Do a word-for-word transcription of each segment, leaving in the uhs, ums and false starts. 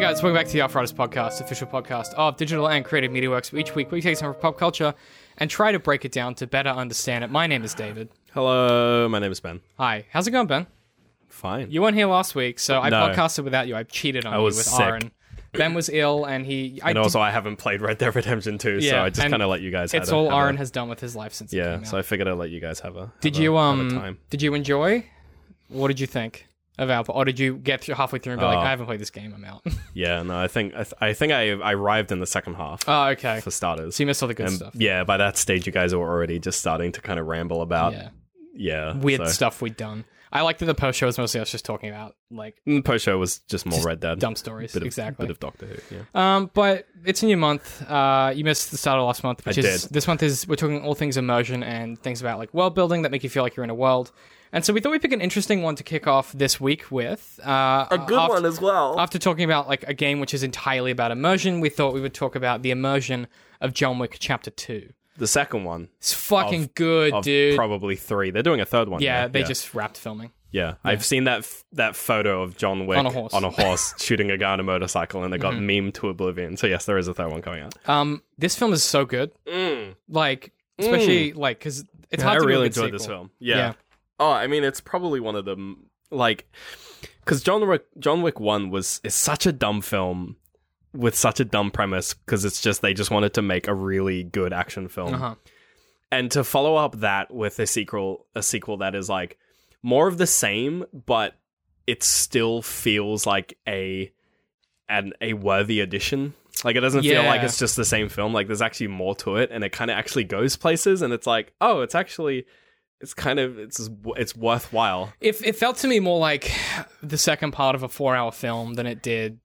Hey guys, welcome back to the Arthritis Podcast, official podcast of Digital and Creative Media Works. Each week we take some pop culture and try to break it down to better understand it. My name is David. Hello, my name is Ben. Hi, how's it going, Ben? Fine. You weren't here last week, so I no. podcasted without you. I cheated on I you with sick. Aaron. Ben was ill, and he... I and also, did... I haven't played Red Dead Redemption two, yeah, so I just kind of let you guys have it. It's all Aaron a... has done with his life since yeah, it came out. Yeah, so I figured I'd let you guys have a, have did you, a, um, have a time. Did you enjoy? What did you think of our... Or did you get through halfway through and be uh, like, I haven't played this game, I'm out? yeah, no, I think I, th- I think I, I arrived in the second half. Oh, okay. For starters. So you missed all the good and, stuff. Yeah, by that stage, you guys were already just starting to kind of ramble about... Yeah. yeah Weird so. stuff we'd done. I like that the post show was mostly us just talking about, like... The post show was just more just Red Dead. Dumb stories, bit of, exactly. Bit of Doctor Who, yeah. Um, but it's a new month. Uh, you missed the start of last month, which I is... Did. This month is... We're talking all things immersion and things about, like, world building that make you feel like you're in a world. And so we thought we'd pick an interesting one to kick off this week with. Uh, a good after, one as well. After talking about, like, a game which is entirely about immersion, we thought we would talk about the immersion of John Wick Chapter two. The second one. It's fucking of, good, of dude. Probably three. They're doing a third one. Yeah, right? they yeah. just wrapped filming. Yeah. yeah. I've seen that f- that photo of John Wick on a horse, on a horse shooting a guy on a motorcycle, and they got mm-hmm. memed to oblivion. So, yes, there is a third one coming out. Um, This film is so good. Mm. Like, especially, mm. like, because it's yeah, hard I to really enjoyed sequel. this film. Yeah. yeah. Oh, I mean, it's probably one of the, like, because John Wick, John Wick one was is such a dumb film. With such a dumb premise, because it's just they just wanted to make a really good action film, uh-huh. and to follow up that with a sequel, a sequel that is like more of the same, but it still feels like a an a worthy addition. Like it doesn't yeah. feel like it's just the same film. Like there's actually more to it, and it kind of actually goes places. And it's like, oh, it's actually. It's kind of it's it's worthwhile. If it felt to me more like the second part of a four-hour film than it did.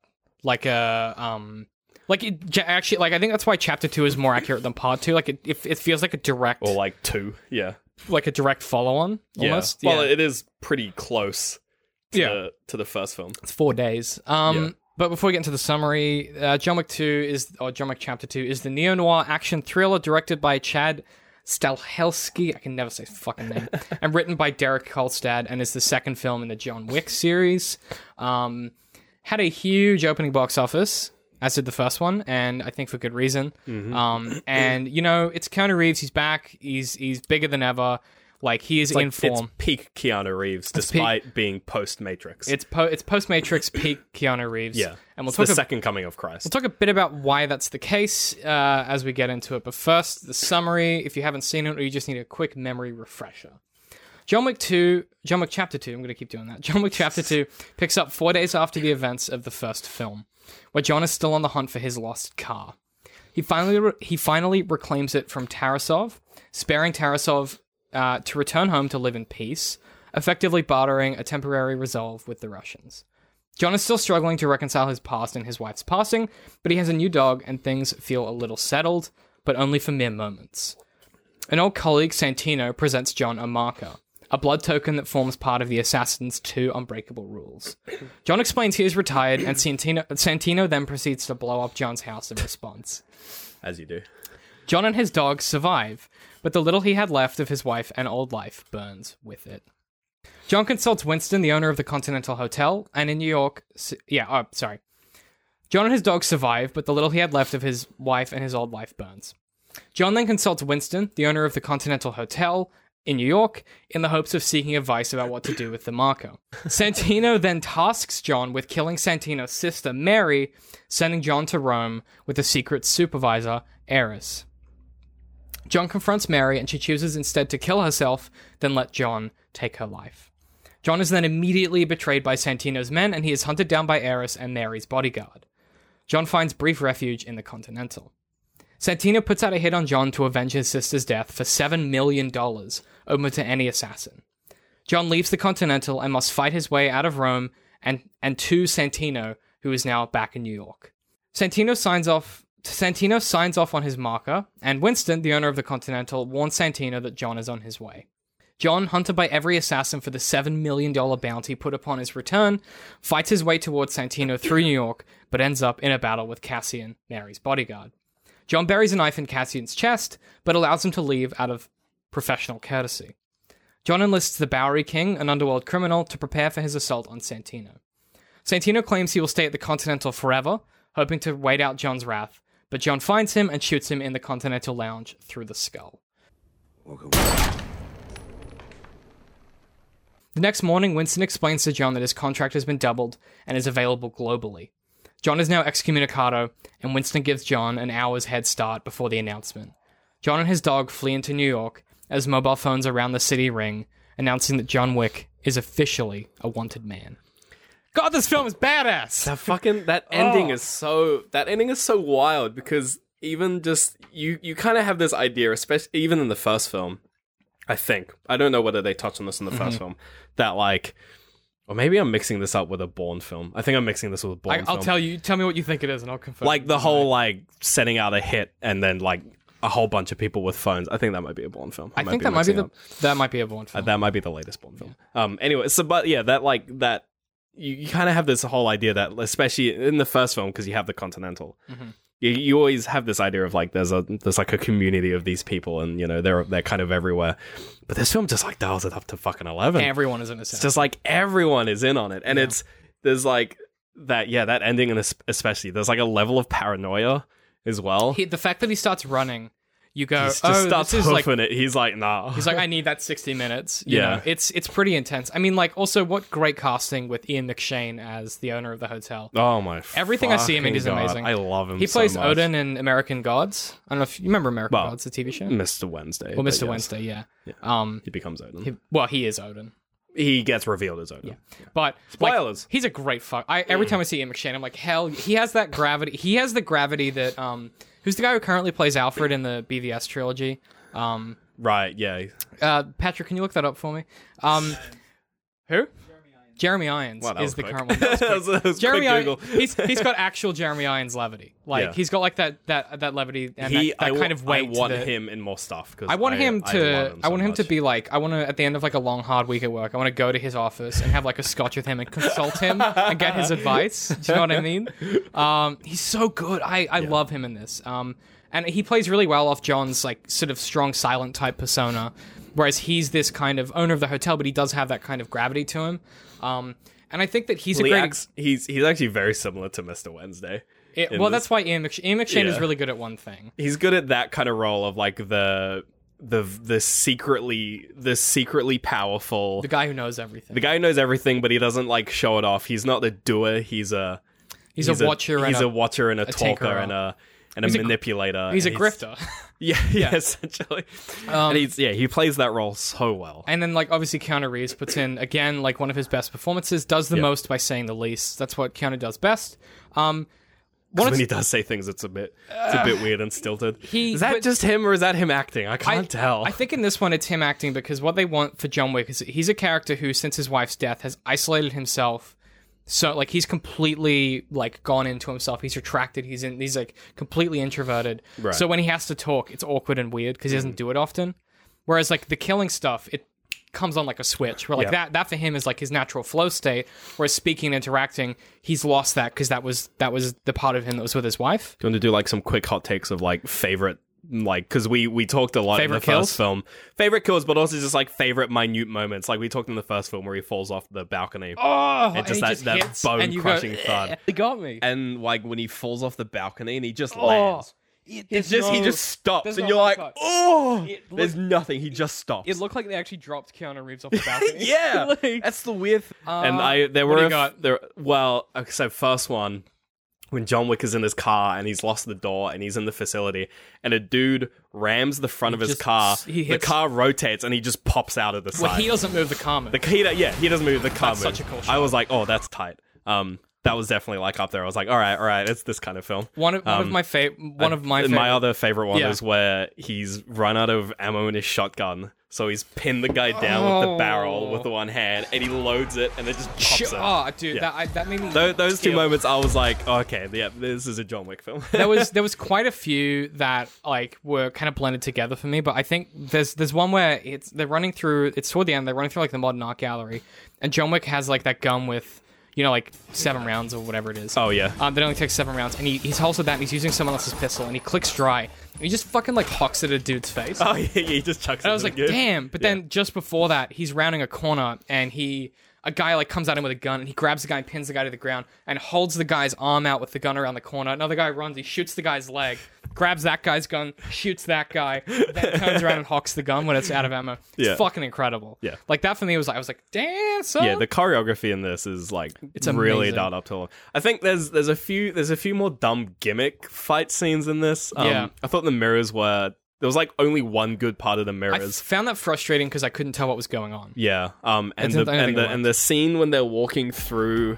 Like a um, like it actually like I think that's why chapter two is more accurate than part two. Like it, it, it feels like a direct or like two, yeah, like a direct follow on. Yeah. Almost. Well, yeah. it is pretty close. To yeah. the, to the first film. It's four days. Um, yeah. But before we get into the summary, uh, John Wick two is or John Wick Chapter two is the neo noir action thriller directed by Chad Stalhelski. I can never say his fucking name. and written by Derek Kolstad, and is the second film in the John Wick series. Um. Had a huge opening box office, as did the first one, and I think for good reason. Mm-hmm. Um, and, you know, it's Keanu Reeves. He's back. He's he's bigger than ever. Like, he is it's in like, form. It's peak Keanu Reeves, it's despite peak, being post-Matrix. It's po- it's post-Matrix, peak Keanu Reeves. Yeah, and we'll it's talk the a, second coming of Christ. We'll talk a bit about why that's the case uh, as we get into it. But first, the summary, if you haven't seen it or you just need a quick memory refresher. John Wick two, John Wick Chapter two, I'm going to keep doing that. John Wick Chapter two picks up four days after the events of the first film, where John is still on the hunt for his lost car. He finally re- he finally reclaims it from Tarasov, sparing Tarasov uh, to return home to live in peace, effectively bartering a temporary resolve with the Russians. John is still struggling to reconcile his past and his wife's passing, but he has a new dog and things feel a little settled, but only for mere moments. An old colleague, Santino, presents John a marker. A blood token that forms part of the Assassin's two unbreakable rules. John explains he is retired, and Santino, Santino then proceeds to blow up John's house in response. As you do. John and his dog survive, but the little he had left of his wife and old life burns with it. John consults Winston, the owner of the Continental Hotel, and in New York... Yeah, oh, sorry. John and his dog survive, but the little he had left of his wife and his old life burns. John then consults Winston, the owner of the Continental Hotel... in New York, in the hopes of seeking advice about what to do with the marker. Santino then tasks John with killing Santino's sister, Mary, sending John to Rome with a secret supervisor, Eris. John confronts Mary, and she chooses instead to kill herself, then let John take her life. John is then immediately betrayed by Santino's men, and he is hunted down by Eris and Mary's bodyguard. John finds brief refuge in the Continental. Santino puts out a hit on John to avenge his sister's death for seven million dollars, owed to any assassin. John leaves the Continental and must fight his way out of Rome and, and to Santino, who is now back in New York. Santino signs off Santino signs off on his marker, and Winston, the owner of the Continental, warns Santino that John is on his way. John, hunted by every assassin for the seven million dollars bounty put upon his return, fights his way towards Santino through New York, but ends up in a battle with Cassian, Mary's bodyguard. John buries a knife in Cassian's chest, but allows him to leave out of professional courtesy. John enlists the Bowery King, an underworld criminal, to prepare for his assault on Santino. Santino claims he will stay at the Continental forever, hoping to wait out John's wrath, but John finds him and shoots him in the Continental Lounge through the skull. The next morning, Winston explains to John that his contract has been doubled and is available globally. John is now excommunicado, and Winston gives John an hour's head start before the announcement. John and his dog flee into New York as mobile phones around the city ring, announcing that John Wick is officially a wanted man. God, this film is badass! That fucking, that ending oh. is so, that ending is so wild, because even just, you, you kind of have this idea, especially even in the first film, I think. I don't know whether they touched on this in the first mm-hmm. film, that like, or maybe I'm mixing this up with a Bourne film. I think I'm mixing this with a Bourne I, I'll film. I'll tell you, tell me what you think it is and I'll confirm. Like the whole like, setting out a hit and then like, a whole bunch of people with phones. I think that might be a Bourne film. I, I might think that might be the, that might be a Bourne film. Uh, that might be the latest Bourne film. Yeah. Um, anyway, so, but yeah, that like, that, you, you kind of have this whole idea that, especially in the first film, because you have the Continental, mm-hmm. you, you always have this idea of like there's a there's like a community of these people, and you know they're they're kind of everywhere. But this film just like dials it up to fucking eleven. Everyone is in this. It's just like everyone is in on it, and yeah. it's there's like that yeah that ending, and especially there's like a level of paranoia as well. He, the fact that he starts running. You go, just oh, starts this is like... it. He's like, nah. He's like, I need that sixty minutes. You yeah. know, it's it's pretty intense. I mean, like, also, what great casting with Ian McShane as the owner of the hotel. Oh, my Everything I see him in is God. amazing. I love him so He plays so much. Odin in American Gods. I don't know if you remember American well, Gods, the T V show. Mister Wednesday. Well, Mister Yes. Wednesday, yeah. yeah. Um, he becomes Odin. He, well, he is Odin. He gets revealed as Odin. Yeah. Yeah. But, spoilers. Like, he's a great fuck. I, every mm. time I see Ian McShane, I'm like, hell, he has that gravity. He has the gravity that... um. Who's the guy who currently plays Alfred in the B V S trilogy? Um, right, yeah. Uh, Patrick, can you look that up for me? Um, who? Jeremy Irons wow, is the quick. current one. That was that was, that was Jeremy Irons. He's he's got actual Jeremy Irons levity. Like yeah. he's got like that that that levity and he, that, that I, kind of weight. I want that, him in more stuff. I want I, him to. I, him so I want him much. to be like. I want to at the end of like a long hard week at work. I want to go to his office and have like a scotch with him and consult him and get his advice. Do you know what I mean? Um, he's so good. I I yeah. love him in this. Um, and he plays really well off John's like sort of strong silent type persona. Whereas he's this kind of owner of the hotel, but he does have that kind of gravity to him. Um, and I think that he's well, a great... He acts, he's, he's actually very similar to Mister Wednesday. It, well, this. that's why Ian McShane, Ian McShane yeah. is really good at one thing. He's good at that kind of role of like the... the the secretly the secretly powerful... The guy who knows everything. The guy who knows everything, but he doesn't like show it off. He's not the doer. He's a... He's, he's a, a watcher and He's a, a watcher and a, a talker tinkerer. and a... And a he's manipulator. A, he's and a he's, grifter. Yeah, yeah, yeah. essentially. Um, and he's, yeah, he plays that role so well. And then, like, obviously Keanu Reeves puts in, again, like, one of his best performances, does the yep. most by saying the least. That's what Keanu does best. Um, when he does say things, it's a bit it's a bit uh, weird and stilted. He, is that but, just him, or is that him acting? I can't I, tell. I think in this one, it's him acting, because what they want for John Wick is he's a character who, since his wife's death, has isolated himself. So, like, he's completely, like, gone into himself. He's retracted. He's, in, he's like, completely introverted. Right. So when he has to talk, it's awkward and weird because he doesn't do it often. Whereas, like, the killing stuff, it comes on like a switch. Where, like, yep. that, that for him is, like, his natural flow state. Whereas speaking and interacting, he's lost that because that was, that was the part of him that was with his wife. Do you want to do, like, some quick hot takes of, like, favorite... Like, because we, we talked a lot favorite in the kills? first film. Favorite kills, but also just, like, favorite minute moments. Like, we talked in the first film where he falls off the balcony. Oh! And just and that, that, that bone-crushing thud. It got me. And, like, when he falls off the balcony and he just oh, lands. It, it's just no, he just stops, and you're like, cut. oh! It looked, there's nothing. He just stops. It looked like they actually dropped Keanu Reeves off the balcony. yeah! Like, that's the weird thing. Uh, and I, there were... What do you got? There, well, so first one... When John Wick is in his car and he's lost the door and he's in the facility and a dude rams the front he of his just, car, the car rotates and he just pops out of the side. Well, he doesn't move the car move. The, he, yeah, he doesn't move the car that's move. Such a cool shot. I was like, oh, that's tight. Um, that was definitely like up there. I was like, all right, all right, it's this kind of film. One of, um, one of my favorite, one of my, favorite- my other favorite one yeah. is where he's run out of ammo in his shotgun. So he's pinned the guy down oh. with the barrel with the one hand, and he loads it, and it just pops it. Oh, dude, yeah. that, I, that made me... Th- those steal. two moments, I was like, oh, okay, yeah, this is a John Wick film. there was there was quite a few that like were kind of blended together for me, but I think there's there's one where it's they're running through... It's toward the end, they're running through like the modern art gallery, and John Wick has like that gun with, you know, like seven rounds or whatever it is. Oh, yeah. Um, that only takes seven rounds, and he, he's holstered that, and he's using someone else's pistol, and he clicks dry... He just fucking, like, hocks at a dude's face. Oh, yeah, yeah he just chucks it. And I was like, good. damn. But yeah. then just before that, he's rounding a corner, and he... a guy like comes at him with a gun, and he grabs the guy and pins the guy to the ground and holds the guy's arm out with the gun around the corner. Another guy runs, he shoots the guy's leg, grabs that guy's gun, shoots that guy, then turns around and hawks the gun when it's out of ammo. It's yeah. fucking incredible. Yeah. Like, that for me was like, I was like, damn, son. Yeah, the choreography in this is like, it's really done up to long. I think there's there's a few there's a few more dumb gimmick fight scenes in this. Um, yeah. I thought the mirrors were... There was like only one good part of the mirrors. I found that frustrating because I couldn't tell what was going on. Yeah. Um, and the, and, the, and the scene when they're walking through,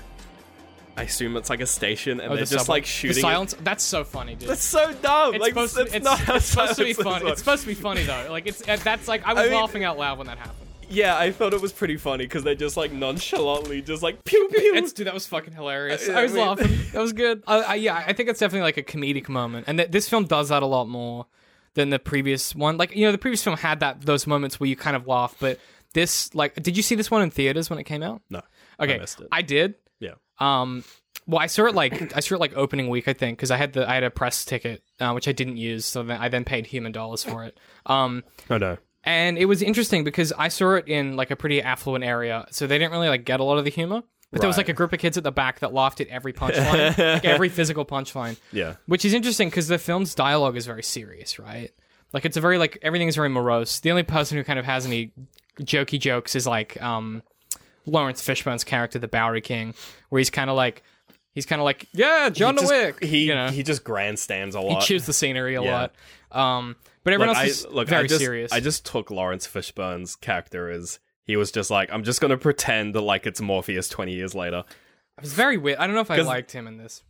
I assume it's like a station, and oh, they're the just subway. Like shooting. The silence. It. That's so funny, dude. That's so dumb. It's like, supposed to, it's, it's, not it's supposed to be funny. It's supposed to be funny though. Like it's that's like I was I mean, laughing out loud when that happened. Yeah, I thought it was pretty funny because they just like nonchalantly just like pew pew. It's, dude, that was fucking hilarious. I, I was I mean, laughing. That was good. Uh, I, yeah, I think it's definitely like a comedic moment, and th- this film does that a lot more than the previous one. Like, you know, the previous film had that those moments where you kind of laugh, but this, like, did you see this one in theaters when it came out? No. Okay. I missed it. I did. Yeah. Um. Well, I saw it like I saw it like opening week, I think, because I had the I had a press ticket, uh, which I didn't use, so then I then paid human dollars for it. Um. Oh no. And it was interesting because I saw it in like a pretty affluent area, so they didn't really like get a lot of the humor. But right. There was like a group of kids at the back that laughed at every punchline, like every physical punchline. Yeah. Which is interesting because the film's dialogue is very serious, right? Like it's a very, like, everything is very morose. The only person who kind of has any jokey jokes is like um, Lawrence Fishburne's character, the Bowery King, where he's kind of like, he's kind of like, yeah, John Wick. He, you know? He just grandstands a lot. He chews the scenery a yeah. lot. Um, but everyone look, else is I, look, very I just, serious. I just took Lawrence Fishburne's character as... He was just like, I'm just going to pretend that, like, it's Morpheus twenty years later. It was very weird. I don't know if I liked him in this.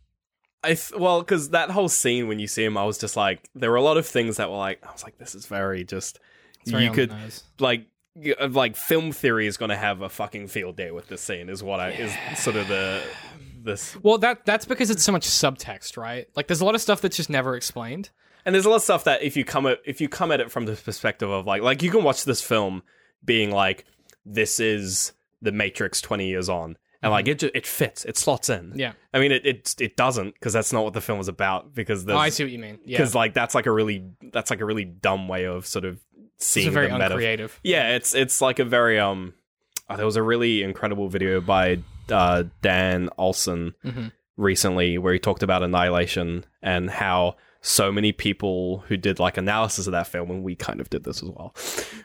I th- Well, because that whole scene when you see him, I was just like, there were a lot of things that were like, I was like, this is very just... Very you could, like, you, like, film theory is going to have a fucking field day with this scene is what I... Yeah. Is sort of the... this. Well, that that's because it's so much subtext, right? Like, there's a lot of stuff that's just never explained. And there's a lot of stuff that if you come at, if you come at it from the perspective of, like... Like, you can watch this film being like... This is The Matrix twenty years on. And, like, it just, it fits. It slots in. Yeah. I mean, it it, it doesn't, because that's not what the film is about. Because there's, oh, I see what you mean. Yeah. Because, like, that's, like, a really that's like a really dumb way of sort of seeing the meta. It's very uncreative. Yeah, it's, it's, like, a very... um. Oh, there was a really incredible video by uh, Dan Olson mm-hmm. recently where he talked about Annihilation and how... So many people who did, like, analysis of that film, and we kind of did this as well,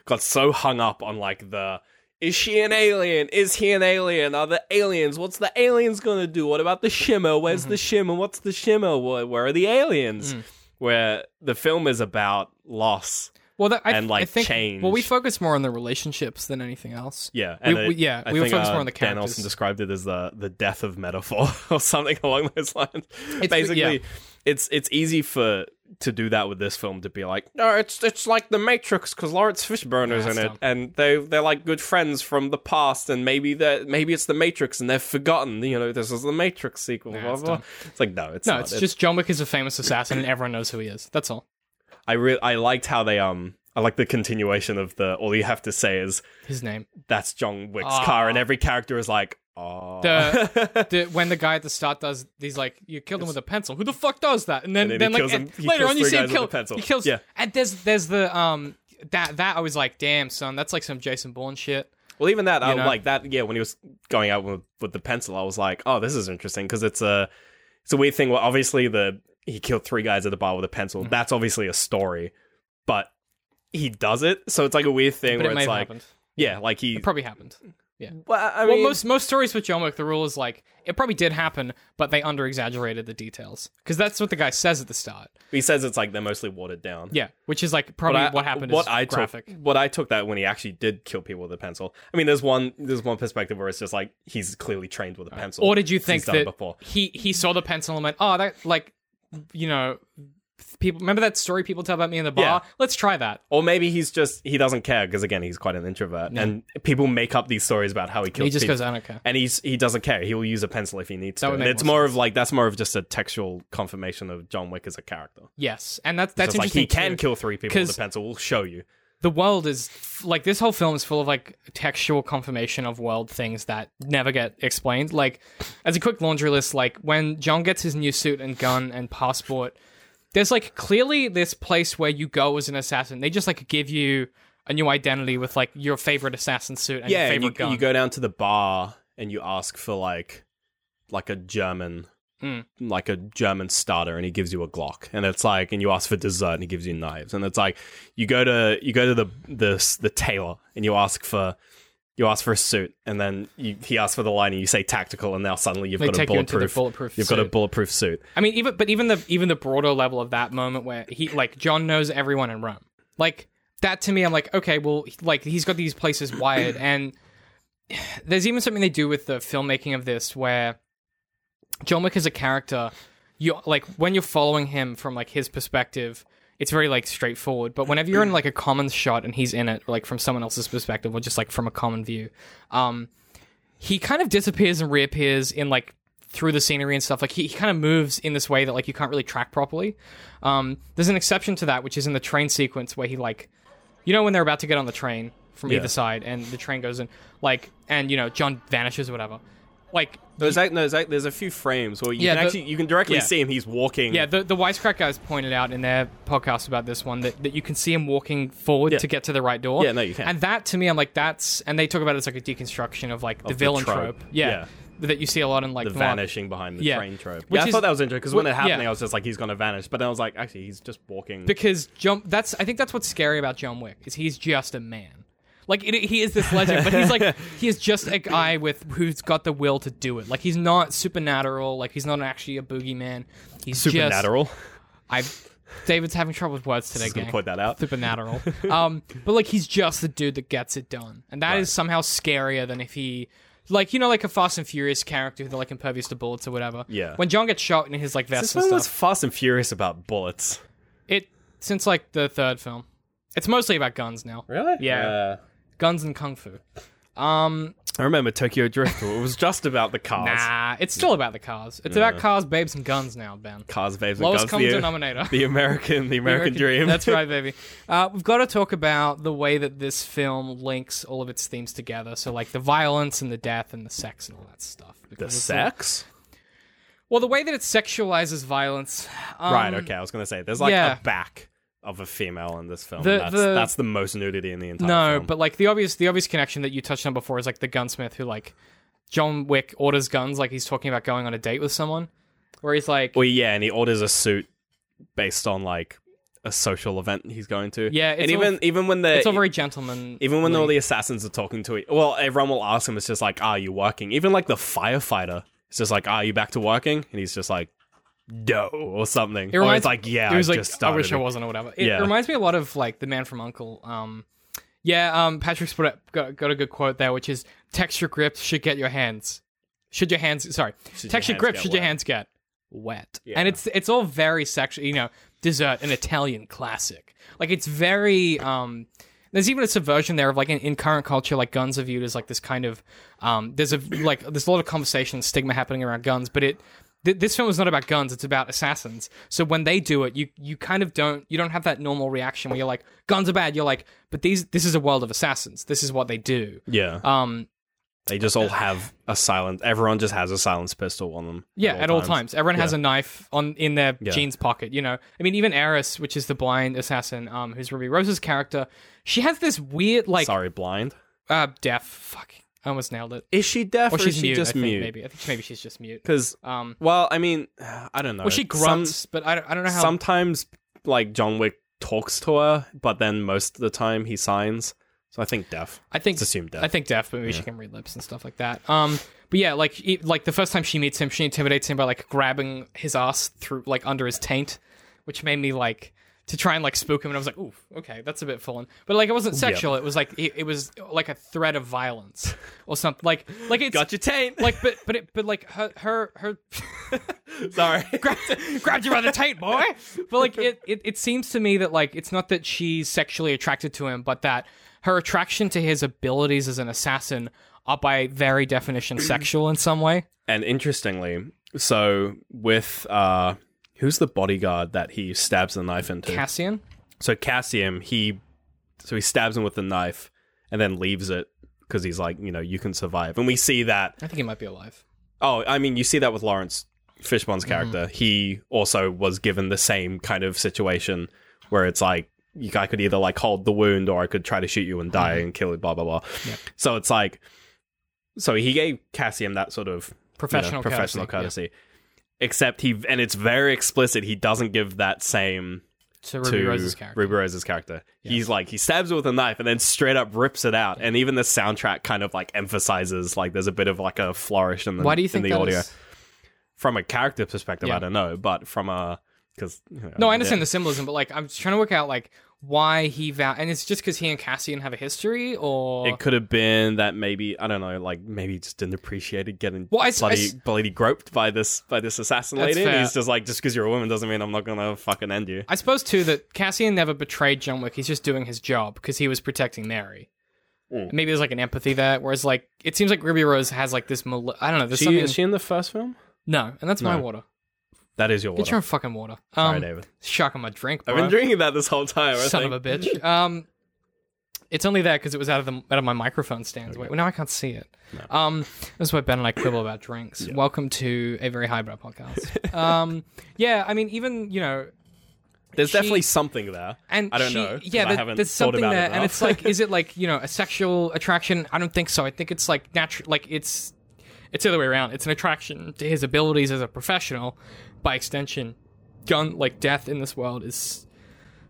got so hung up on, like, the, is she an alien? Is he an alien? Are there aliens? What's the aliens gonna do? What about the shimmer? Where's mm-hmm. the shimmer? What's the shimmer? Where, where are the aliens? Mm. Where the film is about loss well, that, I th- and, like, I think, change. Well, we focus more on the relationships than anything else. Yeah. And we, it, we, yeah, I we think, focus uh, more on the characters. Dan Olson described it as the, the death of metaphor or something along those lines. It's, Basically... Yeah. It's it's easy for to do that with this film to be like, no, it's it's like The Matrix because Lawrence Fishburne is yeah, in it, dumb. and they they're like good friends from the past, and maybe they maybe it's The Matrix and they've forgotten, you know, this is the Matrix sequel. Yeah, blah, blah. It's, it's like no, it's no, not. it's, it's just John Wick is a famous assassin and everyone knows who he is. That's all. I re- I liked how they um. I like the continuation of the all you have to say is his name. That's John Wick's oh. car, and every character is like. Oh. The, the when the guy at the start does, he's like, "You killed him with a pencil. Who the fuck does that?" And then, and then, then like, and later on, you see him kill. He kills. Yeah. And there's there's the um that that I was like, "Damn, son, that's like some Jason Bourne shit." Well, even that, you I know? like that. Yeah, when he was going out with, with the pencil, I was like, "Oh, this is interesting," because it's a it's a weird thing. Well, obviously, the he killed three guys at the bar with a pencil. Mm-hmm. That's obviously a story, but he does it, so it's like a weird thing but where it it's like, happened. yeah, like he it probably happened. Yeah. Well, I mean, well, most most stories with John Wick, the rule is like it probably did happen, but they under-exaggerated the details because that's what the guy says at the start. He says it's like they're mostly watered down. Yeah, which is like probably I, what happened. What is I graphic. Took, what I took that when he actually did kill people with a pencil. I mean, there's one there's one perspective where it's just like he's clearly trained with a pencil. Or did you think that before. he he saw the pencil and went, oh, that like, you know. People remember that story people tell about me in the bar? Yeah. Let's try that. Or maybe he's just he doesn't care because again he's quite an introvert, no. and people make up these stories about how he kills. He just people. goes, I don't care, and he's he doesn't care. He will use a pencil if he needs that to. And it's more, more of like that's more of just a textual confirmation of John Wick as a character. Yes, and that's that's interesting. Like he can too, kill three people with a pencil. We'll show you. The world is like this whole film is full of like textual confirmation of world things that never get explained. Like as a quick laundry list, like when John gets his new suit and gun and passport. There's, like, clearly this place where you go as an assassin. They just, like, give you a new identity with, like, your favorite assassin suit and yeah, your favorite and you, gun. Yeah, you go down to the bar and you ask for like like a German mm. like a German starter, and he gives you a Glock, and it's like, and you ask for dessert, and he gives you knives, and it's like you go to you go to the the the tailor, and you ask for you ask for a suit, and then you, he asks for the line, and you say tactical, and now suddenly you've they got a bulletproof. You bulletproof you've suit. got a bulletproof suit. I mean, even but even the even the broader level of that moment where he like John knows everyone in Rome, like. That to me, I'm like, okay, well, like he's got these places wired, and there's even something they do with the filmmaking of this where John Wick as a character, you like when you're following him from like his perspective, it's very like straightforward. But whenever you're in like a common shot and he's in it, like from someone else's perspective or just like from a common view, um, he kind of disappears and reappears in like through the scenery and stuff. Like he, he kind of moves in this way that like you can't really track properly. Um, there's an exception to that, which is in the train sequence where he like. You know when they're about to get on the train from yeah. either side, and the train goes in, like, and you know John vanishes, or whatever. Like there's he, no, there's, there's a few frames where you yeah, can the, actually you can directly yeah. see him. He's walking. Yeah, the the Wisecrack guys pointed out in their podcast about this one that, that you can see him walking forward yeah. to get to the right door. Yeah, no, you can. And that to me, I'm like that's, and they talk about it as like a deconstruction of like of the villain the trope. trope. Yeah. yeah. That you see a lot in like the vanishing behind the yeah. train trope. Which yeah, I is, thought that was interesting because when it happened, yeah. I was just like, he's gonna vanish. But then I was like, actually, he's just walking. Because John, that's I think that's what's scary about John Wick is he's just a man. Like it, he is this legend, but he's like he is just a guy with who's got the will to do it. Like he's not supernatural. Like he's not actually a boogeyman. He's supernatural. Just, I've. David's having trouble with words today, gang. Point that out. Supernatural. um, but like he's just the dude that gets it done, and that right. is somehow scarier than if he. Like, you know, like a Fast and Furious character who's like impervious to bullets or whatever. Yeah. When John gets shot in his like vest since and stuff. This one was Fast and Furious about bullets. It since like the third film. It's mostly about guns now. Really? Yeah. Uh... Guns and kung fu. Um, I remember Tokyo Drift. It was just about the cars. Nah, it's still about the cars. It's yeah. about cars, babes, and guns now, Ben. Cars, babes, and Lowest guns. Lowest common the, denominator. The American, the American, the American dream. That's right, baby. Uh, we've got to talk about the way that this film links all of its themes together. So, like the violence and the death and the sex and all that stuff. The sex? Like, well, the way that it sexualizes violence. Um, right. Okay, I was gonna say there's like yeah. a back. Of a female in this film. The, that's, the, that's the most nudity in the entire no, film. No, but like the obvious the obvious connection that you touched on before is like the gunsmith who like John Wick orders guns like he's talking about going on a date with someone where he's like... Well, yeah, and he orders a suit based on like a social event he's going to. Yeah, it's and even, all, even when the... It's all very gentleman. Even when all the assassins are talking to each... Well, everyone will ask him, it's just like, are you working? Even like the firefighter, it's just like, are you back to working? And he's just like... No, or something. It reminds, or it's like, yeah, it was I like, just started. I wish I wasn't or whatever. It yeah. reminds me a lot of, like, The Man from U N C L E. Um, yeah, um, Patrick's put up, got, got a good quote there, which is, text your grip should get your hands. Should your hands, sorry. Should text your, your grip should wet. your hands get wet. Yeah. And it's it's all very sexual, you know, dessert, an Italian classic. Like, it's very, um... There's even a subversion there of, like, in, in current culture, like, guns are viewed as, like, this kind of, um... There's a, like, there's a lot of conversation and stigma happening around guns, but it... This film is not about guns, it's about assassins. So when they do it, you you kind of don't you don't have that normal reaction where you're like, guns are bad, you're like, but these this is a world of assassins. This is what they do. Yeah. Um They just all have a silent everyone just has a silenced pistol on them. Yeah, at all, at all times. times. Everyone yeah. has a knife on in their yeah. jeans pocket, you know. I mean, even Eris, which is the blind assassin, um, who's Ruby Rose's character, she has this weird like Sorry, blind. Uh deaf fucking I almost nailed it. Is she deaf or, or she's is she mute, just I think, mute? Maybe. I think maybe she's just mute. Because, um, well, I mean, I don't know. Well, she grunts, Some, but I don't, I don't know how... Sometimes, like, John Wick talks to her, but then most of the time he signs. So I think deaf. I think... It's assumed deaf. I think deaf, but maybe yeah. she can read lips and stuff like that. Um, but yeah, like, he, like the first time she meets him, she intimidates him by, like, grabbing his ass through, like, under his taint, which made me, like... to try and, like, spook him, and I was like, ooh, okay, that's a bit full-on. But, like, it wasn't sexual, yep. it was, like, it, it was, like, a threat of violence or something. Like, like it's... Got your taint! Like, but, but, it, but like, her... her, her Sorry. grabbed, grabbed you by the taint, boy! But, like, it, it, it seems to me that, like, it's not that she's sexually attracted to him, but that her attraction to his abilities as an assassin are, by very definition, sexual in some way. And interestingly, so, with, uh... who's the bodyguard that he stabs the knife into? Cassian? So Cassian, he so he stabs him with the knife and then leaves it because he's like, you know, you can survive. And we see that... I think he might be alive. Oh, I mean, you see that with Lawrence Fishburne's character. Mm. He also was given the same kind of situation where it's like, you, I could either like hold the wound or I could try to shoot you and die mm-hmm. and kill you, blah, blah, blah. Yep. So it's like... So he gave Cassian that sort of professional, you know, professional courtesy. courtesy. Yeah. Except he, and it's very explicit, he doesn't give that same to Ruby to Rose's character. Ruby Rose's character. Yeah. He's like, he stabs her with a knife and then straight up rips it out. Yeah. And even the soundtrack kind of like emphasizes, like there's a bit of like a flourish in the, Why do you think in the audio. Is... From a character perspective, yeah. I don't know, but from a... Cause, you know, no, I understand yeah. the symbolism, but like I'm just trying to work out like why he vowed, and it's just because he and Cassian have a history, or it could have been that maybe I don't know, like maybe he just didn't appreciate it getting well, I, bloody, I, bloody groped by this by this assassin lady. Fair. And he's just like, just because you're a woman doesn't mean I'm not gonna fucking end you. I suppose too that Cassian never betrayed John Wick. He's just doing his job because he was protecting Mary. Mm. Maybe there's like an empathy there, whereas like it seems like Ruby Rose has like this. Mal- I don't know. There's she, something is she in the first film? No, and that's no. my water. That is your water. Get your own fucking water. Um, Sorry, David. Shucking my drink, bro. I've been drinking that this whole time. I Son think. of a bitch. Um, it's only there because it was out of the out of my microphone stands. Okay. Wait, well, now I can't see it. No. Um, that's why Ben and I quibble about drinks. Yeah. Welcome to a very highbrow podcast. um, yeah, I mean, even you know, there's she, definitely something there. And I don't she, know. Yeah, there, I haven't there's something thought about there, it and it's like, is it like you know a sexual attraction? I don't think so. I think it's like natural. Like it's it's the other way around. It's an attraction to his abilities as a professional. By extension, gun like death in this world is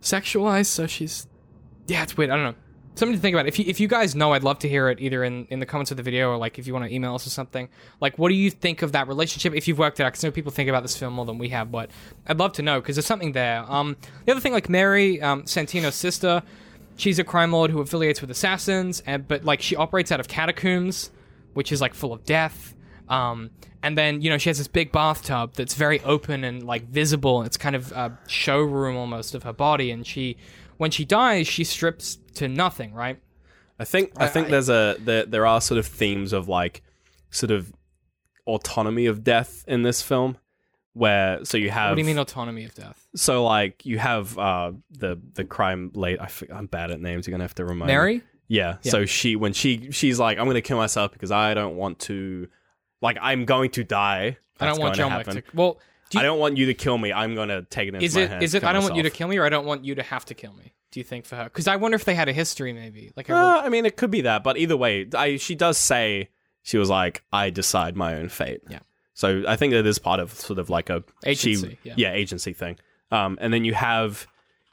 sexualized, so she's yeah, it's weird. I don't know. Something to think about. If you if you guys know, I'd love to hear it either in, in the comments of the video or like if you want to email us or something. Like, what do you think of that relationship? If you've worked it out, because I know people think about this film more than we have, but I'd love to know because there's something there. Um, the other thing, like Mary, um, Santino's sister, she's a crime lord who affiliates with assassins, and but like she operates out of catacombs, which is like full of death. Um, and then, you know, she has this big bathtub that's very open and, like, visible. And it's kind of a showroom almost of her body. And she, when she dies, she strips to nothing, right? I think I, I think I, there's a there, there are sort of themes of, like, sort of autonomy of death in this film. Where, so you have... What do you mean autonomy of death? So, like, you have uh, the, the crime late... I f- I'm bad at names. You're going to have to remind Mary? me. Yeah, yeah. So she, when she, she's like, I'm going to kill myself because I don't want to... Like, I'm going to die. That's I don't want John Wick to... Well, do you, I don't want you to kill me. I'm going to take it into is my it, hands. Is it I don't myself. want you to kill me or I don't want you to have to kill me, do you think, for her? Because I wonder if they had a history, maybe. Like, a uh, real... I mean, it could be that. But either way, I, she does say, she was like, I decide my own fate. Yeah. So I think that is part of sort of like a... Agency. She, yeah. yeah, agency thing. Um, and then you have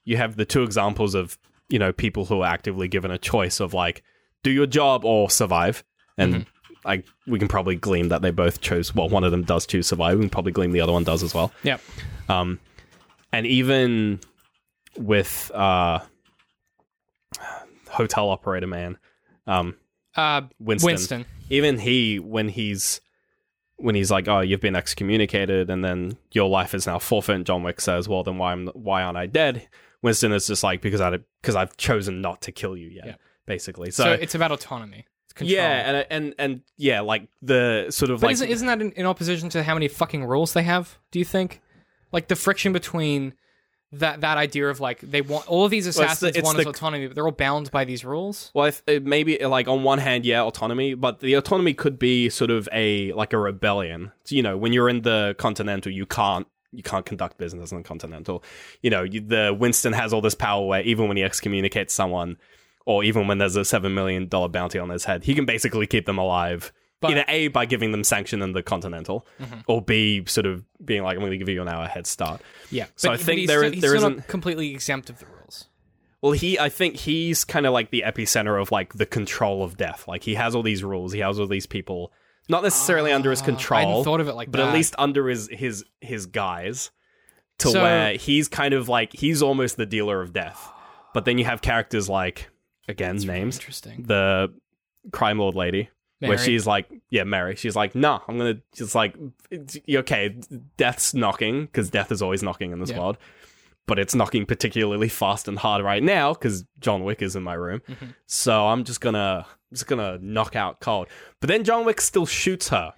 you have the two examples of, you know, people who are actively given a choice of like, do your job or survive. And... Mm-hmm. Like we can probably glean that they both chose. Well, one of them does choose survive. We can probably glean the other one does as well. Yeah. Um, and even with uh, hotel operator man, um, uh, Winston. Winston. Even he, when he's when he's like, "Oh, you've been excommunicated, and then your life is now forfeit." And John Wick says, "Well, then why am why aren't I dead?" Winston is just like, "Because I because I've chosen not to kill you yet." Yeah. Basically, so, so it's about autonomy. Control. Yeah, and, and and yeah, like the sort of but like... But isn't, isn't that in, in opposition to how many fucking rules they have, do you think? Like the friction between that that idea of like, they want... All of these assassins well, it's the, it's want the, is autonomy, but they're all bound by these rules? Well, if, it maybe like on one hand, yeah, autonomy, but the autonomy could be sort of a like a rebellion. So, you know, when you're in the Continental, you can't you can't conduct business in the Continental. You know, you, the Winston has all this power where even when he excommunicates someone... Or even when there's a seven million dollars bounty on his head, he can basically keep them alive. But, either A, by giving them sanction in the Continental, mm-hmm. or B, sort of being like, I'm going to give you an hour head start. Yeah. So but, I think there is there isn't... not completely exempt of the rules. Well, he, I think he's kind of like the epicenter of like the control of death. Like he has all these rules. He has all these people, not necessarily uh, under his control. I hadn't thought of it like but that. But at least under his his, his guise to so, where he's kind of like, he's almost the dealer of death. But then you have characters like... Again, That's names. Really interesting. The crime lord lady, Mary. Where she's like, yeah, Mary. She's like, nah, I'm gonna just like, it's, okay, death's knocking because death is always knocking in this yeah. world, but it's knocking particularly fast and hard right now because John Wick is in my room. Mm-hmm. So I'm just gonna, just gonna knock out cold. But then John Wick still shoots her.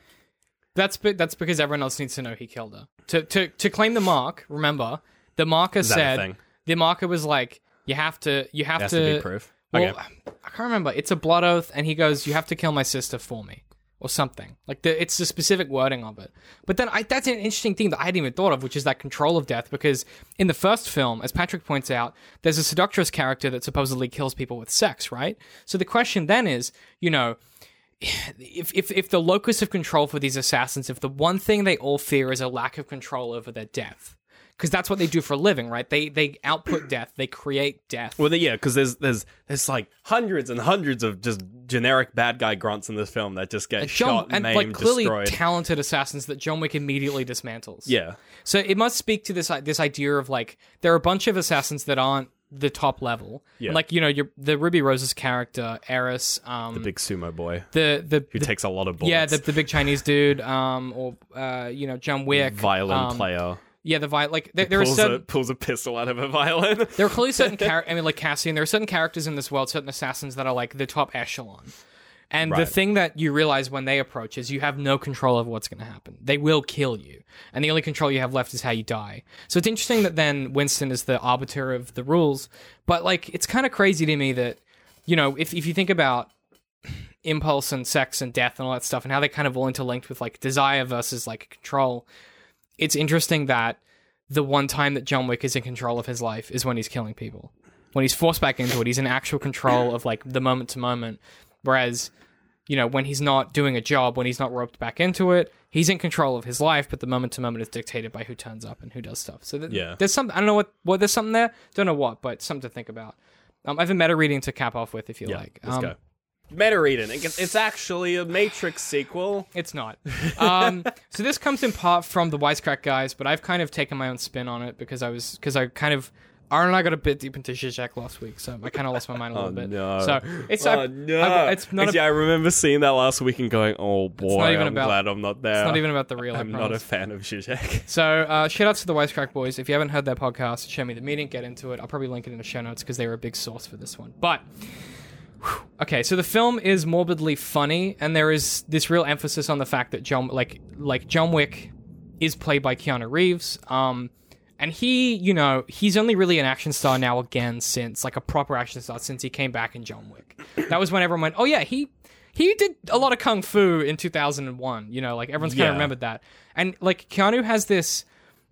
That's be- that's because everyone else needs to know he killed her. To to to claim the mark. Remember, the marker said the marker was like, you have to, you have to, to be proof. Well, okay. I can't remember. It's a blood oath, and he goes, "You have to kill my sister for me," or something. Like the, it's the specific wording of it. But then I, that's an interesting thing that I hadn't even thought of, which is that control of death. Because in the first film, as Patrick points out, there's a seductress character that supposedly kills people with sex, right? So the question then is, you know, if, if if the locus of control for these assassins, if the one thing they all fear is a lack of control over their death, because that's what they do for a living, right? They they output death, they create death. Well, yeah, because there's there's there's like hundreds and hundreds of just generic bad guy grunts in this film that just get John, shot, and named, like clearly destroyed. Talented assassins that John Wick immediately dismantles. Yeah, so it must speak to this this idea of like there are a bunch of assassins that aren't the top level, yeah. And like you know, your, the Ruby Rose's character, Eris, um, the big sumo boy, the the who the, takes a lot of bullets. Yeah, the, the big Chinese dude, um, or uh, you know, John Wick, violin um, player. Yeah, the violin. Like there, there are certain a, pulls a pistol out of a violin. There are clearly certain characters. I mean, like Cassian. There are certain characters in this world, certain assassins that are like the top echelon. And right. The thing that you realize when they approach is you have no control over what's going to happen. They will kill you. And the only control you have left is how you die. So it's interesting that then Winston is the arbiter of the rules. But, like, it's kind of crazy to me that, you know, if, if you think about impulse and sex and death and all that stuff and how they kind of all interlinked with, like, desire versus, like, control, it's interesting that the one time that John Wick is in control of his life is when he's killing people. When he's forced back into it, he's in actual control of, like, the moment to moment. Whereas, you know, when he's not doing a job, when he's not roped back into it, he's in control of his life, but the moment to moment is dictated by who turns up and who does stuff. So th- yeah. there's something, I don't know what, what, there's something there, don't know what, but something to think about. Um, I have a meta reading to cap off with, if you yeah, like. Let's um, go. Meta reading. It's actually a Matrix sequel. It's not. Um, so this comes in part from the Wisecrack guys, but I've kind of taken my own spin on it because I was, because I kind of, Aaron and I got a bit deep into Zizek last week, so I kind of lost my mind a little oh, bit. No. So it's, oh, I, no. I, it's not. Yeah, I remember seeing that last week and going, "Oh boy, I'm about, glad I'm not there." It's not even about the real. I'm not a fan of Zizek. So uh, shout outs to the Wisecrack boys. If you haven't heard their podcast, show me the meeting, get into it. I'll probably link it in the show notes because they were a big source for this one. But whew, okay, so the film is morbidly funny, and there is this real emphasis on the fact that John, like like John Wick, is played by Keanu Reeves. Um. And he, you know, he's only really an action star now again since, like a proper action star since he came back in John Wick. That was when everyone went, oh yeah, he he did a lot of kung fu in two thousand one. You know, like everyone's kind of yeah. remembered that. And like Keanu has this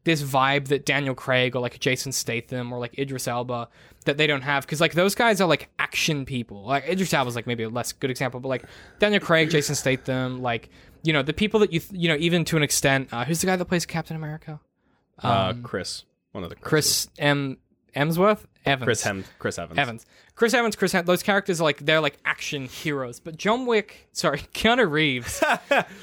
this vibe that Daniel Craig or like Jason Statham or like Idris Elba that they don't have. Because like those guys are like action people. Like Idris Elba's like maybe a less good example, but like Daniel Craig, Jason Statham, like, you know, the people that you, th- you know, even to an extent, uh, who's the guy that plays Captain America? Um, uh, Chris, one of the Chris's. Chris M. Hemsworth, Evans, Chris Hem, Chris Evans, Evans, Chris Evans, Chris. Hem- those characters are like they're like action heroes, but John Wick, sorry, Keanu Reeves,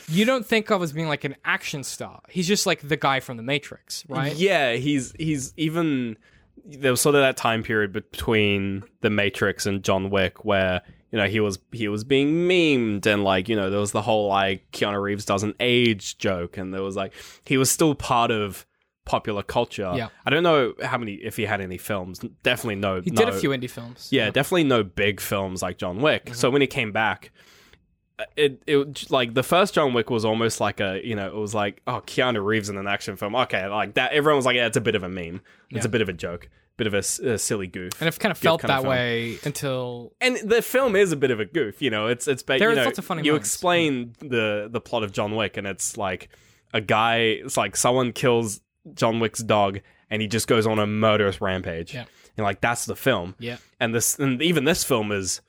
you don't think of as being like an action star. He's just like the guy from The Matrix, right? Yeah, he's he's even there was sort of that time period between The Matrix and John Wick where. You know, he was he was being memed and, like, you know, there was the whole, like, Keanu Reeves doesn't age joke and there was, like, he was still part of popular culture. Yeah. I don't know how many, if he had any films. Definitely no... He no, did a few indie films. Yeah, yeah, definitely no big films like John Wick. Mm-hmm. So when he came back, it, it like, the first John Wick was almost like a, you know, it was like, oh, Keanu Reeves in an action film. Okay, like, that. Everyone was like, yeah, it's a bit of a meme. It's yeah. a bit of a joke. Bit of a, a silly goof, and it kind of felt that way until. And the film is a bit of a goof, you know. It's it's ba- there you know, lots of funny. You moments. Explain yeah. the the plot of John Wick, and it's like a guy. It's like someone kills John Wick's dog, and he just goes on a murderous rampage. Yeah, and like that's the film. Yeah, and this and even this film is,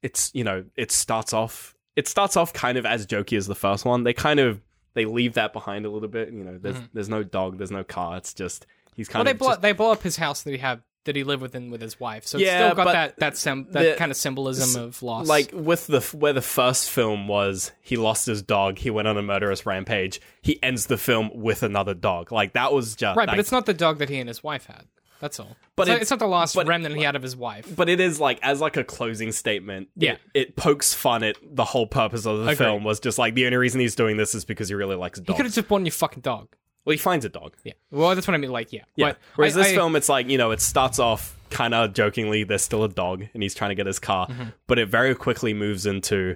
it's you know it starts off it starts off kind of as jokey as the first one. They kind of they leave that behind a little bit. You know, there's mm-hmm. there's no dog, there's no car. It's just. He's kind well, of they blow, just... they blow up his house that he had that he lived within with his wife, so yeah, it's still got that that, sem- that the, kind of symbolism of loss. Like with the where the first film was, he lost his dog, he went on a murderous rampage, he ends the film with another dog. Like that was just right, like, but it's not the dog that he and his wife had. That's all. But it's, it's, it's not the last remnant it, he had of his wife. But it is like as like a closing statement. Yeah, it, it pokes fun at the whole purpose of the Agreed. Film was just like the only reason he's doing this is because he really likes dogs. He could have just bought a new fucking dog. Well, he finds a dog. Yeah. Well, that's what I mean. Like, yeah. yeah. But Whereas I, this I, film, it's like, you know, it starts off kind of jokingly. There's still a dog and he's trying to get his car. Mm-hmm. But it very quickly moves into,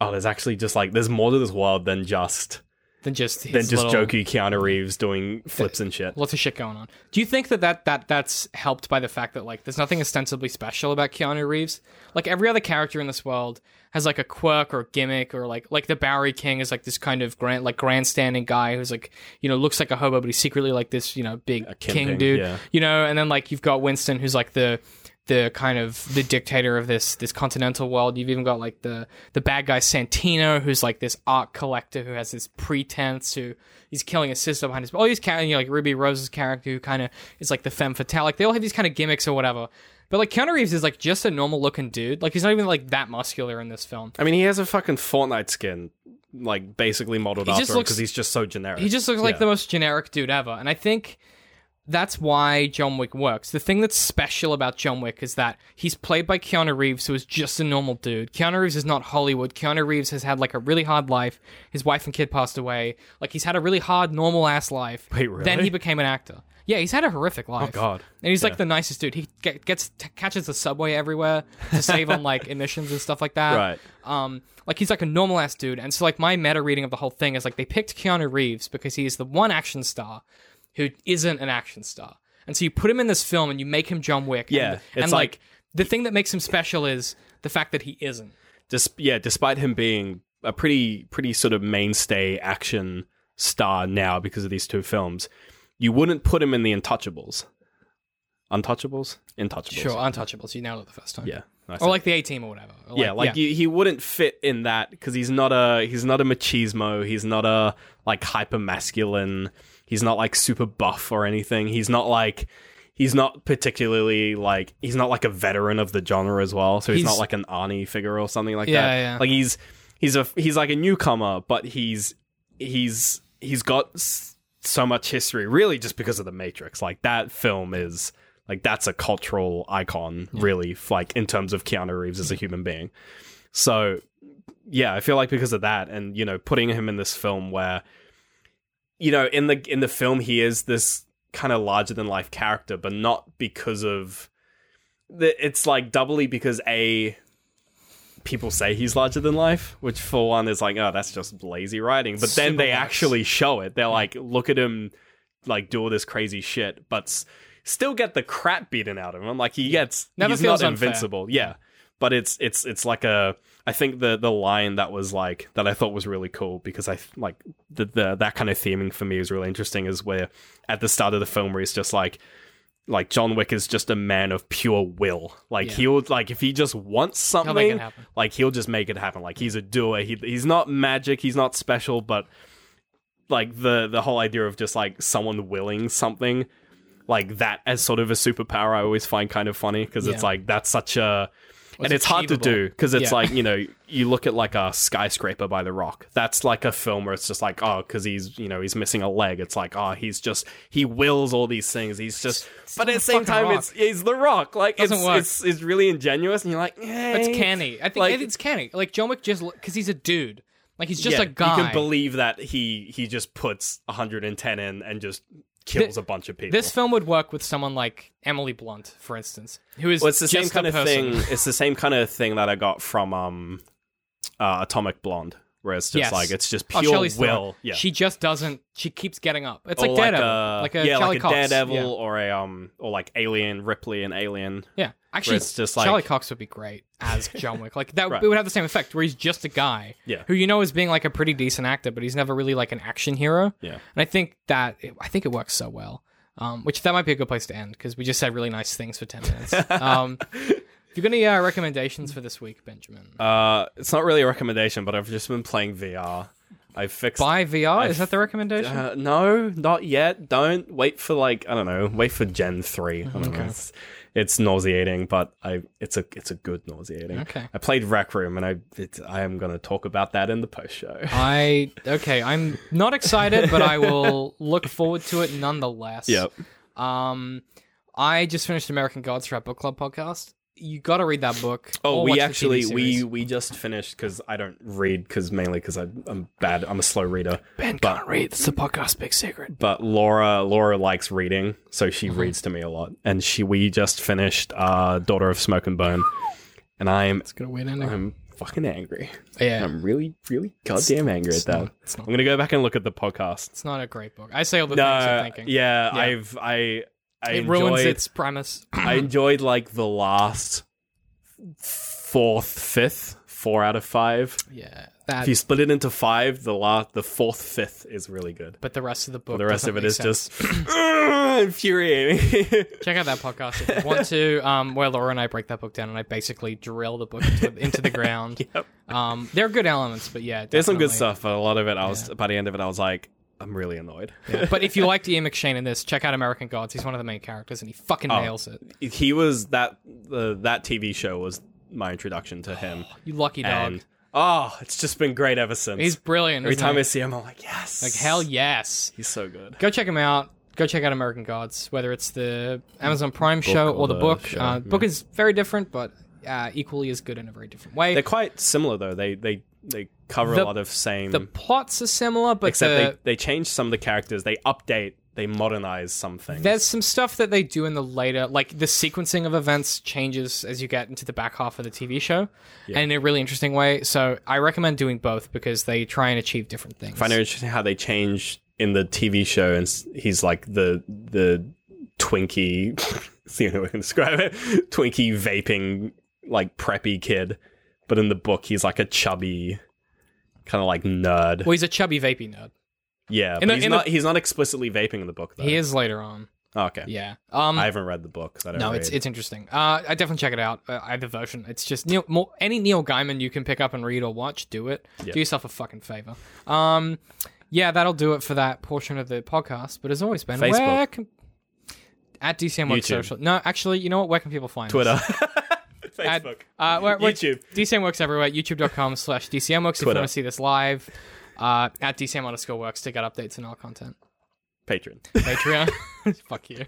oh, there's actually just like, there's more to this world than just... Than just his than just little, jokey Keanu Reeves doing flips th- and shit. Lots of shit going on. Do you think that, that that that's helped by the fact that like there's nothing ostensibly special about Keanu Reeves? Like every other character in this world has like a quirk or a gimmick or like like the Bowery King is like this kind of grand like grandstanding guy who's like you know looks like a hobo but he's secretly like this you know big king dude yeah. you know and then like you've got Winston who's like the the kind of the dictator of this this continental world. You've even got like the the bad guy Santino, who's like this art collector who has this pretense, who he's killing his sister behind his. All these kind of, you know, like Ruby Rose's character, who kind of is like the femme fatale. Like they all have these kind of gimmicks or whatever. But like Keanu Reeves is like just a normal looking dude. Like he's not even like that muscular in this film. I mean, he has a fucking Fortnite skin, like basically modeled he after him because he's just so generic. He just looks yeah. like the most generic dude ever. And I think that's why John Wick works. The thing that's special about John Wick is that he's played by Keanu Reeves, who is just a normal dude. Keanu Reeves is not Hollywood. Keanu Reeves has had, like, a really hard life. His wife and kid passed away. Like, he's had a really hard, normal-ass life. Wait, really? Then he became an actor. Yeah, he's had a horrific life. Oh, God. And he's, yeah. like, the nicest dude. He get, gets t- catches the subway everywhere to save on, like, emissions and stuff like that. Right. Um, like, he's, like, a normal-ass dude. And so, like, my meta-reading of the whole thing is, like, they picked Keanu Reeves because he is the one action star who isn't an action star. And so you put him in this film and you make him John Wick. Yeah. And, it's and like, like, the thing that makes him special is the fact that he isn't. Just, yeah, despite him being a pretty, pretty sort of mainstay action star now because of these two films, you wouldn't put him in the Untouchables. Untouchables? Untouchables. Sure, Untouchables. You nailed it the first time. Yeah. Nice or like the A-Team or whatever. Or yeah, like, like yeah. You, he wouldn't fit in that because he's not a, he's not a machismo. He's not a, like, hyper-masculine. He's not, like, super buff or anything. He's not, like... He's not particularly, like... He's not, like, a veteran of the genre as well. So he's, he's not, like, an Arnie figure or something like yeah, that. Yeah, yeah. Like, he's... He's, a, he's like, a newcomer, but he's... He's... He's got s- so much history, really, just because of The Matrix. Like, that film is... Like, that's a cultural icon, yeah. really, like, in terms of Keanu Reeves as a human being. So, yeah, I feel like because of that, and, you know, putting him in this film where... You know, in the in the film, he is this kind of larger than life character, but not because of the, it's like doubly because a people say he's larger than life, which for one is like, oh, that's just lazy writing. But Super then they nice. actually show it. They're like, look at him, like do all this crazy shit, but s- still get the crap beaten out of him. Like he gets, Never he's feels not unfair. invincible. Yeah, but it's it's it's like a. I think the the line that was like that I thought was really cool because I like the, the that kind of theming for me is really interesting is where at the start of the film where it's just like like John Wick is just a man of pure will, like yeah. he'll like if he just wants something he'll like he'll just make it happen, like he's a doer, he he's not magic, he's not special, but like the the whole idea of just like someone willing something like that as sort of a superpower I always find kind of funny because yeah. it's like that's such a and it's hard to do because it's yeah. like, you know, you look at like a Skyscraper by The Rock. That's like a film where it's just like, oh, because he's, you know, he's missing a leg. It's like, oh, he's just, he wills all these things. He's just, it's but at the same time, rock. it's he's The Rock. Like, Doesn't it's, work. it's it's really ingenuous. And you're like, yeah. It's canny. I think like, it's canny. Like, John Wick just, because he's a dude. Like, he's just yeah, a guy. You can believe that he, he just puts one hundred ten in and just... kills a bunch of people. This film would work with someone like Emily Blunt, for instance, who is well, it's the just same kind of person. thing. It's the same kind of thing that I got from um, uh, Atomic Blonde, where it's just yes. like it's just pure oh, will. Yeah. She just doesn't. She keeps getting up. It's or like Daredevil, like a, like a yeah, Charlie like a Cox. Daredevil yeah. or a um or like Alien, Ripley and Alien. Yeah, actually, it's just like... Charlie Cox would be great as John Wick. Like that, right. It would have the same effect where he's just a guy yeah. who you know is being like a pretty decent actor, but he's never really like an action hero. Yeah, and I think that it, I think it works so well. Um, which that might be a good place to end because we just said really nice things for ten minutes. Um. If you've got any uh, recommendations for this week, Benjamin? Uh, it's not really a recommendation, but I've just been playing V R. I fixed Buy V R? I f- Is that the recommendation? Uh, no, not yet. Don't. Wait for, like, I don't know. Wait for Gen three. I don't okay. know. It's, it's nauseating, but I it's a it's a good nauseating. Okay. I played Rec Room, and I it, I am going to talk about that in the post-show. I Okay, I'm not excited, but I will look forward to it nonetheless. Yep. Um, I just finished American Gods for our book club podcast. You got to read that book. Oh, we actually we we just finished because I don't read because mainly because I'm bad. I'm a slow reader. Ben but, can't read. It's the podcast's big secret. But Laura Laura likes reading, so she mm-hmm. reads to me a lot. And she we just finished uh, Daughter of Smoke and Bone, and I'm it's gonna win anyway. I'm fucking angry. Yeah, I'm really really goddamn it's, angry it's at not, that. I'm gonna go back and look at the podcast. It's not a great book. I say all the no, things I'm thinking. Yeah, yeah. I've I. I it enjoyed, ruins its premise. I enjoyed like the last fourth, fifth, four out of five. Yeah, That, if you split it into five, the law, the fourth fifth is really good. But the rest of the book, the rest of it is sense. just infuriating. Check out that podcast if you want to, um, where Laura and I break that book down, and I basically drill the book into, into the ground. Yep. Um, there are good elements, but yeah, definitely. There's some good stuff. But a lot of it, I was yeah. by the end of it, I was like, I'm really annoyed. Yeah. But if you liked Ian McShane in this, check out American Gods. He's one of the main characters, and he fucking oh, nails it. He was that uh, that T V show was my introduction to him. Oh, you lucky dog. And oh, it's just been great ever since. He's brilliant. Every time he? I see him, I'm like, yes. Like, hell yes. He's so good. Go check him out. Go check out American Gods, whether it's the Amazon Prime show or, or the, the book. Show, uh, yeah. Book is very different, but uh, equally as good in a very different way. They're quite similar, though. They they, they cover the, a lot of same... The plots are similar, but Except the, they, they change some of the characters. They update, they modernize some things. There's some stuff that they do in the later, like the sequencing of events changes as you get into the back half of the T V show, yeah. and in a really interesting way. So I recommend doing both because they try and achieve different things. I find it interesting how they change in the T V show, and he's like the the Twinkie, see how I can describe it, Twinkie vaping like preppy kid, but in the book he's like a chubby kind of like nerd. Well, he's a chubby vapey nerd. Yeah, but the, he's not the, he's not explicitly vaping in the book, though. He is later on. Oh, okay. Yeah. Um, I haven't read the book. So I don't no, read. it's it's interesting. Uh, I definitely check it out. Uh, either version. It's just Neil, more, any Neil Gaiman you can pick up and read or watch, do it. Yep. Do yourself a fucking favor. Um, yeah, that'll do it for that portion of the podcast. But as always, Ben, Facebook. where can... At DCMworks Social. No, actually, you know what? Where can people find Twitter. us? Twitter. Facebook. At, uh, where, YouTube. DCMworks everywhere. YouTube.com slash DCMworks if you want to see this live. Uh, at DCM underscore works to get updates on our content. Patreon. Patreon. Fuck you.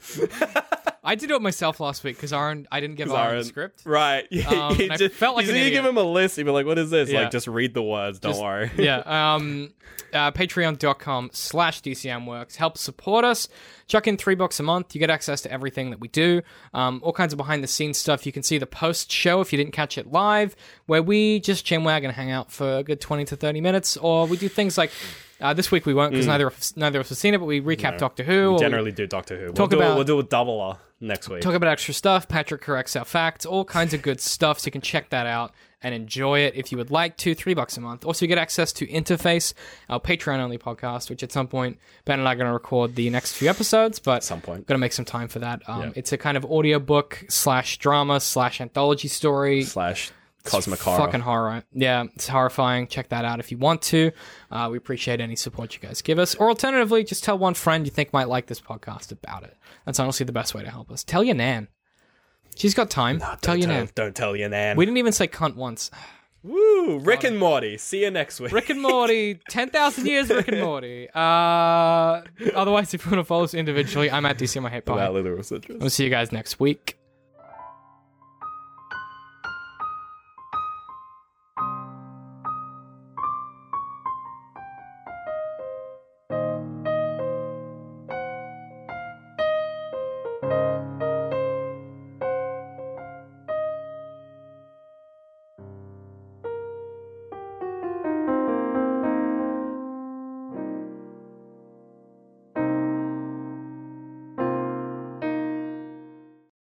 I did it myself last week because Aaron, I didn't give Aaron a script. Right. Yeah, um, you just, I felt like you an idiot. You give him a list. You'd be like, what is this? Yeah. Like, just read the words. Don't just, worry. yeah. Um, uh, Patreon.com slash DCMworks. Help support us. Chuck in three bucks a month. You get access to everything that we do. Um, all kinds of behind-the-scenes stuff. You can see the post-show if you didn't catch it live, where we just chinwag and hang out for a good twenty to thirty minutes. Or we do things like... Uh, this week we won't because mm. neither of, neither of us have seen it, but we recap no, Doctor Who. We generally we do Doctor Who. We'll, talk do, about, we'll do a double next week. Talk about extra stuff. Patrick corrects our facts. All kinds of good stuff, so you can check that out and enjoy it if you would like to. Three bucks a month. Also, you get access to Interface, our Patreon-only podcast, which at some point, Ben and I are going to record the next few episodes, but at some point, going to make some time for that. Um, yeah. It's a kind of audiobook slash drama slash anthology story. Slash... Cosmic horror. Fucking horror. Yeah, it's horrifying. Check that out if you want to. Uh, we appreciate any support you guys give us. Or alternatively, just tell one friend you think might like this podcast about it. That's honestly the best way to help us. Tell your nan. She's got time. No, tell your tell, nan. Don't tell your nan. We didn't even say cunt once. Woo! Rick and Morty. See you next week. Rick and Morty. ten thousand years Rick and Morty. Uh, otherwise, if you want to follow us individually, I'm at D C M I Hate Pie. We'll see you guys next week.